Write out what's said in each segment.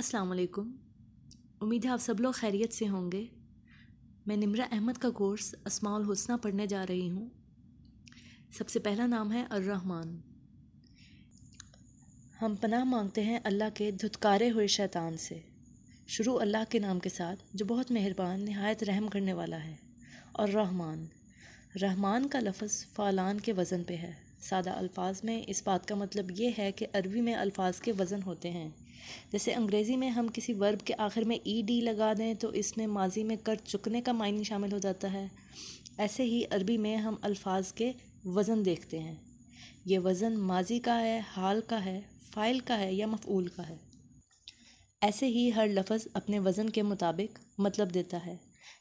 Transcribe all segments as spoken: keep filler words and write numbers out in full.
السلام علیکم، امید ہے آپ سب لوگ خیریت سے ہوں گے۔ میں نمرہ احمد کا کورس اسماء الحسنہ پڑھنے جا رہی ہوں۔ سب سے پہلا نام ہے الرحمن۔ ہم پناہ مانگتے ہیں اللہ کے دھتکارے ہوئے شیطان سے۔ شروع اللہ کے نام کے ساتھ جو بہت مہربان، نہایت رحم کرنے والا ہے۔ اور رحمان، رحمان کا لفظ فعلان کے وزن پہ ہے۔ سادہ الفاظ میں اس بات کا مطلب یہ ہے کہ عربی میں الفاظ کے وزن ہوتے ہیں، جیسے انگریزی میں ہم کسی ورب کے آخر میں ای ڈی لگا دیں تو اس میں ماضی میں کر چکنے کا معنی شامل ہو جاتا ہے، ایسے ہی عربی میں ہم الفاظ کے وزن دیکھتے ہیں۔ یہ وزن ماضی کا ہے، حال کا ہے، فاعل کا ہے یا مفعول کا ہے۔ ایسے ہی ہر لفظ اپنے وزن کے مطابق مطلب دیتا ہے،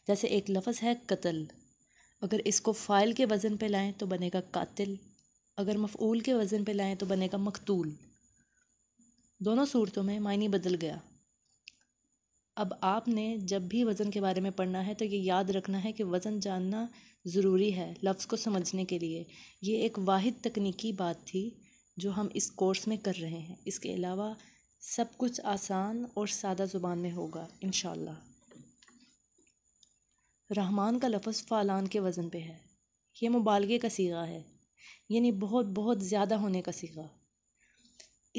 جیسے ایک لفظ ہے قتل، اگر اس کو فاعل کے وزن پہ لائیں تو بنے گا قاتل، اگر مفعول کے وزن پہ لائیں تو بنے گا مقتول۔ دونوں صورتوں میں معنی بدل گیا۔ اب آپ نے جب بھی وزن کے بارے میں پڑھنا ہے تو یہ یاد رکھنا ہے کہ وزن جاننا ضروری ہے لفظ کو سمجھنے کے لیے۔ یہ ایک واحد تکنیکی بات تھی جو ہم اس کورس میں کر رہے ہیں، اس کے علاوہ سب کچھ آسان اور سادہ زبان میں ہوگا انشاءاللہ۔ رحمان کا لفظ فعلان کے وزن پہ ہے، یہ مبالغے کا صیغہ ہے، یعنی بہت بہت زیادہ ہونے کا صیغہ۔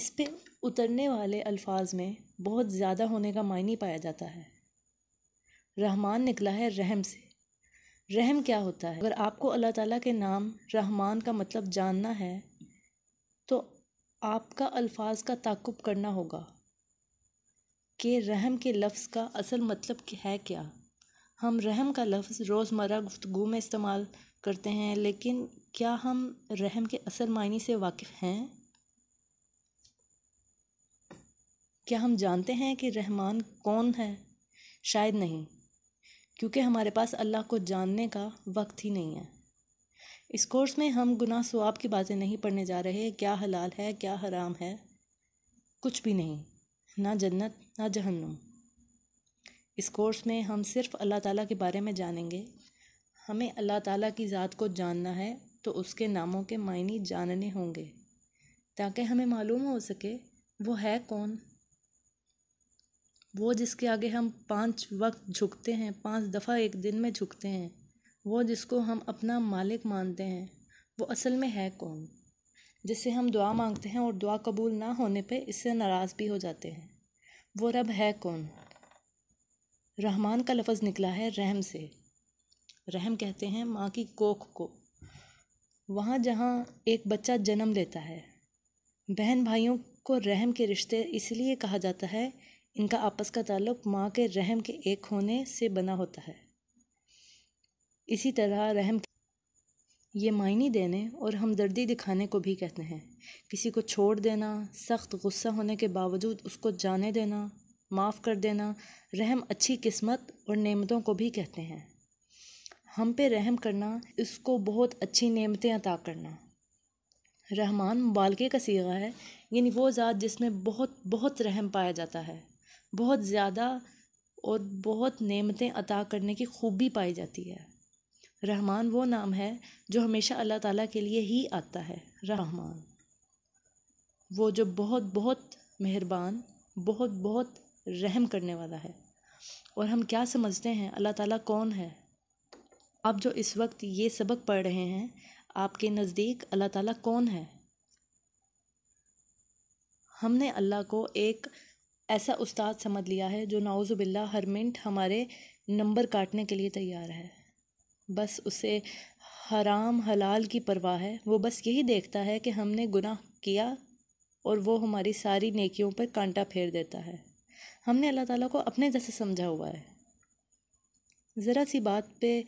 اس پہ اترنے والے الفاظ میں بہت زیادہ ہونے کا معنی پایا جاتا ہے۔ رحمان نکلا ہے رحم سے۔ رحم کیا ہوتا ہے؟ اگر آپ کو اللہ تعالیٰ کے نام رحمان کا مطلب جاننا ہے تو آپ کا الفاظ کا تعقب کرنا ہوگا کہ رحم کے لفظ کا اصل مطلب ہے کیا۔ ہم رحم کا لفظ روزمرہ گفتگو میں استعمال کرتے ہیں، لیکن کیا ہم رحم کے اصل معنی سے واقف ہیں؟ کیا ہم جانتے ہیں کہ رحمان کون ہے؟ شاید نہیں، کیونکہ ہمارے پاس اللہ کو جاننے کا وقت ہی نہیں ہے۔ اس کورس میں ہم گناہ ثواب کی باتیں نہیں پڑھنے جا رہے، کیا حلال ہے کیا حرام ہے، کچھ بھی نہیں، نہ جنت نہ جہنم۔ اس کورس میں ہم صرف اللہ تعالیٰ کے بارے میں جانیں گے۔ ہمیں اللہ تعالیٰ کی ذات کو جاننا ہے تو اس کے ناموں کے معنی جاننے ہوں گے تاکہ ہمیں معلوم ہو سکے وہ ہے کون، وہ جس کے آگے ہم پانچ وقت جھکتے ہیں، پانچ دفعہ ایک دن میں جھکتے ہیں، وہ جس کو ہم اپنا مالک مانتے ہیں، وہ اصل میں ہے کون، جس سے ہم دعا مانگتے ہیں اور دعا قبول نہ ہونے پہ اس سے ناراض بھی ہو جاتے ہیں، وہ رب ہے کون۔ رحمان کا لفظ نکلا ہے رحم سے۔ رحم کہتے ہیں ماں کی کوکھ کو، وہاں جہاں ایک بچہ جنم لیتا ہے۔ بہن بھائیوں کو رحم کے رشتے اس لیے کہا جاتا ہے، ان کا آپس کا تعلق ماں کے رحم کے ایک ہونے سے بنا ہوتا ہے۔ اسی طرح رحم یہ معنی دینے اور ہمدردی دکھانے کو بھی کہتے ہیں۔ کسی کو چھوڑ دینا، سخت غصہ ہونے کے باوجود اس کو جانے دینا، معاف کر دینا، رحم اچھی قسمت اور نعمتوں کو بھی کہتے ہیں۔ ہم پہ رحم کرنا، اس کو بہت اچھی نعمتیں عطا کرنا۔ رحمان مبالغے کا صیغہ ہے، یعنی وہ ذات جس میں بہت بہت رحم پایا جاتا ہے، بہت زیادہ اور بہت نعمتیں عطا کرنے کی خوبی پائی جاتی ہے۔ رحمان وہ نام ہے جو ہمیشہ اللہ تعالیٰ کے لیے ہی آتا ہے۔ رحمان وہ جو بہت بہت مہربان، بہت بہت رحم کرنے والا ہے۔ اور ہم کیا سمجھتے ہیں اللہ تعالیٰ کون ہے؟ آپ جو اس وقت یہ سبق پڑھ رہے ہیں، آپ کے نزدیک اللہ تعالیٰ کون ہے؟ ہم نے اللہ کو ایک ایسا استاد سمجھ لیا ہے جو نعوذ باللہ ہر منٹ ہمارے نمبر کاٹنے کے لیے تیار ہے۔ بس اسے حرام حلال کی پرواہ ہے، وہ بس یہی دیکھتا ہے کہ ہم نے گناہ کیا اور وہ ہماری ساری نیکیوں پر کانٹا پھیر دیتا ہے۔ ہم نے اللہ تعالیٰ کو اپنے جیسے سمجھا ہوا ہے، ذرا سی بات پہ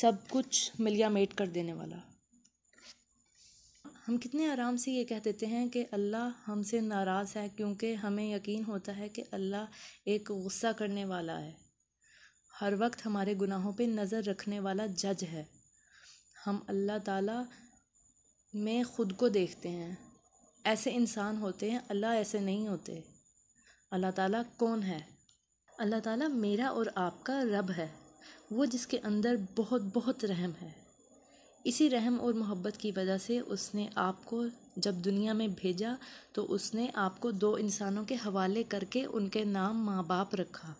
سب کچھ ملیا میٹ کر دینے والا۔ ہم کتنے آرام سے یہ کہہ دیتے ہیں کہ اللہ ہم سے ناراض ہے، کیونکہ ہمیں یقین ہوتا ہے کہ اللہ ایک غصہ کرنے والا ہے، ہر وقت ہمارے گناہوں پہ نظر رکھنے والا جج ہے۔ ہم اللہ تعالیٰ میں خود کو دیکھتے ہیں، ایسے انسان ہوتے ہیں، اللہ ایسے نہیں ہوتے۔ اللہ تعالیٰ کون ہے؟ اللہ تعالیٰ میرا اور آپ کا رب ہے، وہ جس کے اندر بہت بہت رحم ہے۔ اسی رحم اور محبت کی وجہ سے اس نے آپ کو جب دنیا میں بھیجا تو اس نے آپ کو دو انسانوں کے حوالے کر کے ان کے نام ماں باپ رکھا۔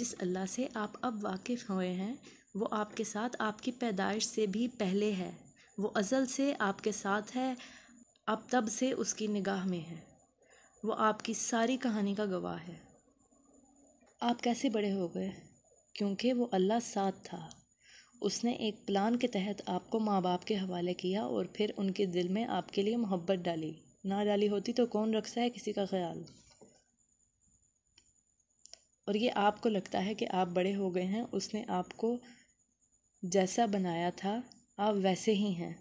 جس اللہ سے آپ اب واقف ہوئے ہیں وہ آپ کے ساتھ آپ کی پیدائش سے بھی پہلے ہے، وہ ازل سے آپ کے ساتھ ہے، آپ تب سے اس کی نگاہ میں ہے، وہ آپ کی ساری کہانی کا گواہ ہے۔ آپ کیسے بڑے ہو گئے؟ کیونکہ وہ اللہ ساتھ تھا، اس نے ایک پلان کے تحت آپ کو ماں باپ کے حوالے کیا اور پھر ان کے دل میں آپ کے لیے محبت ڈالی۔ نہ ڈالی ہوتی تو کون رکھتا ہے کسی کا خیال؟ اور یہ آپ کو لگتا ہے کہ آپ بڑے ہو گئے ہیں، اس نے آپ کو جیسا بنایا تھا آپ ویسے ہی ہیں،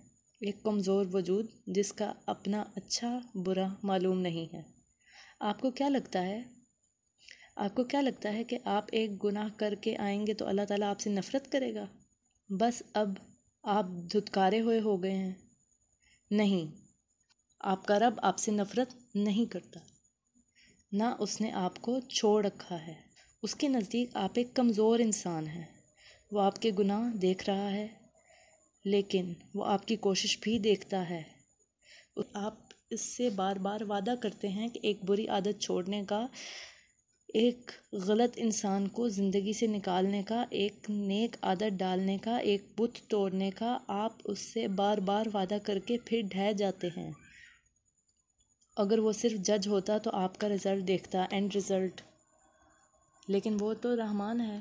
ایک کمزور وجود جس کا اپنا اچھا برا معلوم نہیں ہے۔ آپ کو کیا لگتا ہے آپ کو کیا لگتا ہے کہ آپ ایک گناہ کر کے آئیں گے تو اللہ تعالیٰ آپ سے نفرت کرے گا؟ بس اب آپ دھتکارے ہوئے ہو گئے ہیں۔ نہیں، آپ کا رب آپ سے نفرت نہیں کرتا، نہ اس نے آپ کو چھوڑ رکھا ہے۔ اس کے نزدیک آپ ایک کمزور انسان ہیں، وہ آپ کے گناہ دیکھ رہا ہے لیکن وہ آپ کی کوشش بھی دیکھتا ہے۔ آپ اس سے بار بار وعدہ کرتے ہیں کہ ایک بری عادت چھوڑنے کا، ایک غلط انسان کو زندگی سے نکالنے کا، ایک نیک عادت ڈالنے کا، ایک بت توڑنے کا، آپ اس سے بار بار وعدہ کر کے پھر ڈھہ جاتے ہیں۔ اگر وہ صرف جج ہوتا تو آپ کا رزلٹ دیکھتا، اینڈ رزلٹ، لیکن وہ تو رحمان ہے،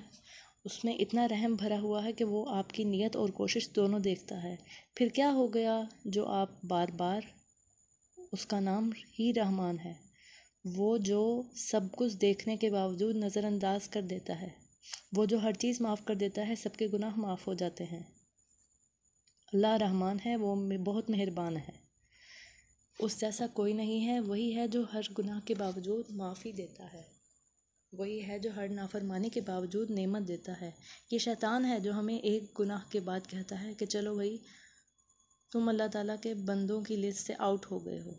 اس میں اتنا رحم بھرا ہوا ہے کہ وہ آپ کی نیت اور کوشش دونوں دیکھتا ہے۔ پھر کیا ہو گیا جو آپ بار بار، اس کا نام ہی رحمان ہے، وہ جو سب کچھ دیکھنے کے باوجود نظر انداز کر دیتا ہے، وہ جو ہر چیز معاف کر دیتا ہے، سب کے گناہ معاف ہو جاتے ہیں۔ اللہ رحمان ہے، وہ بہت مہربان ہے، اس جیسا کوئی نہیں ہے، وہی ہے جو ہر گناہ کے باوجود معافی دیتا ہے، وہی ہے جو ہر نافرمانی کے باوجود نعمت دیتا ہے۔ یہ شیطان ہے جو ہمیں ایک گناہ کے بعد کہتا ہے کہ چلو بھائی تم اللہ تعالیٰ کے بندوں کی لسٹ سے آؤٹ ہو گئے ہو،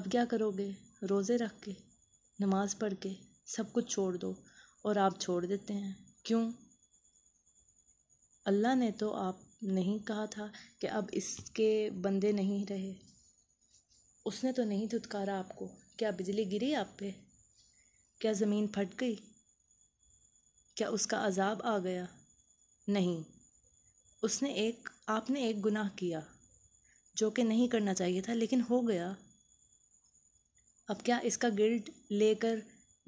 اب کیا کرو گے؟ روزے رکھ کے، نماز پڑھ کے، سب کچھ چھوڑ دو، اور آپ چھوڑ دیتے ہیں۔ کیوں؟ اللہ نے تو آپ نہیں کہا تھا کہ اب اس کے بندے نہیں رہے؟ اس نے تو نہیں دھتکارا آپ کو؟ کیا بجلی گری آپ پہ؟ کیا زمین پھٹ گئی؟ کیا اس کا عذاب آ گیا؟ نہیں، اس نے ایک آپ نے ایک گناہ کیا جو کہ نہیں کرنا چاہیے تھا لیکن ہو گیا، اب کیا اس کا گلٹ لے کر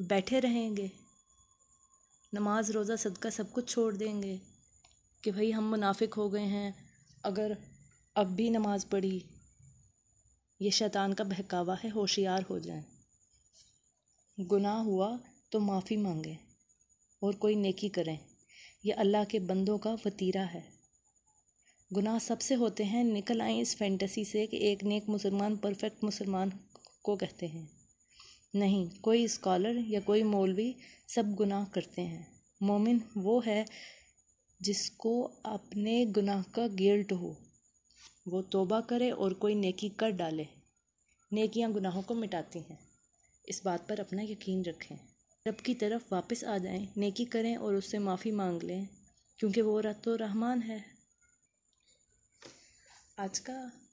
بیٹھے رہیں گے؟ نماز روزہ صدقہ سب کچھ چھوڑ دیں گے کہ بھئی ہم منافق ہو گئے ہیں اگر اب بھی نماز پڑھی؟ یہ شیطان کا بہکاوا ہے، ہوشیار ہو جائیں۔ گناہ ہوا تو معافی مانگیں اور کوئی نیکی کریں، یہ اللہ کے بندوں کا وتیرہ ہے۔ گناہ سب سے ہوتے ہیں، نکل آئیں اس فینٹیسی سے کہ ایک نیک مسلمان پرفیکٹ مسلمان کو کہتے ہیں۔ نہیں، کوئی اسکالر یا کوئی مولوی سب گناہ کرتے ہیں۔ مومن وہ ہے جس کو اپنے گناہ کا گلٹ ہو، وہ توبہ کرے اور کوئی نیکی کر ڈالے۔ نیکیاں گناہوں کو مٹاتی ہیں، اس بات پر اپنا یقین رکھیں۔ رب کی طرف واپس آ جائیں، نیکی کریں اور اس سے معافی مانگ لیں، کیونکہ وہ تو رحمان ہے۔ آج کا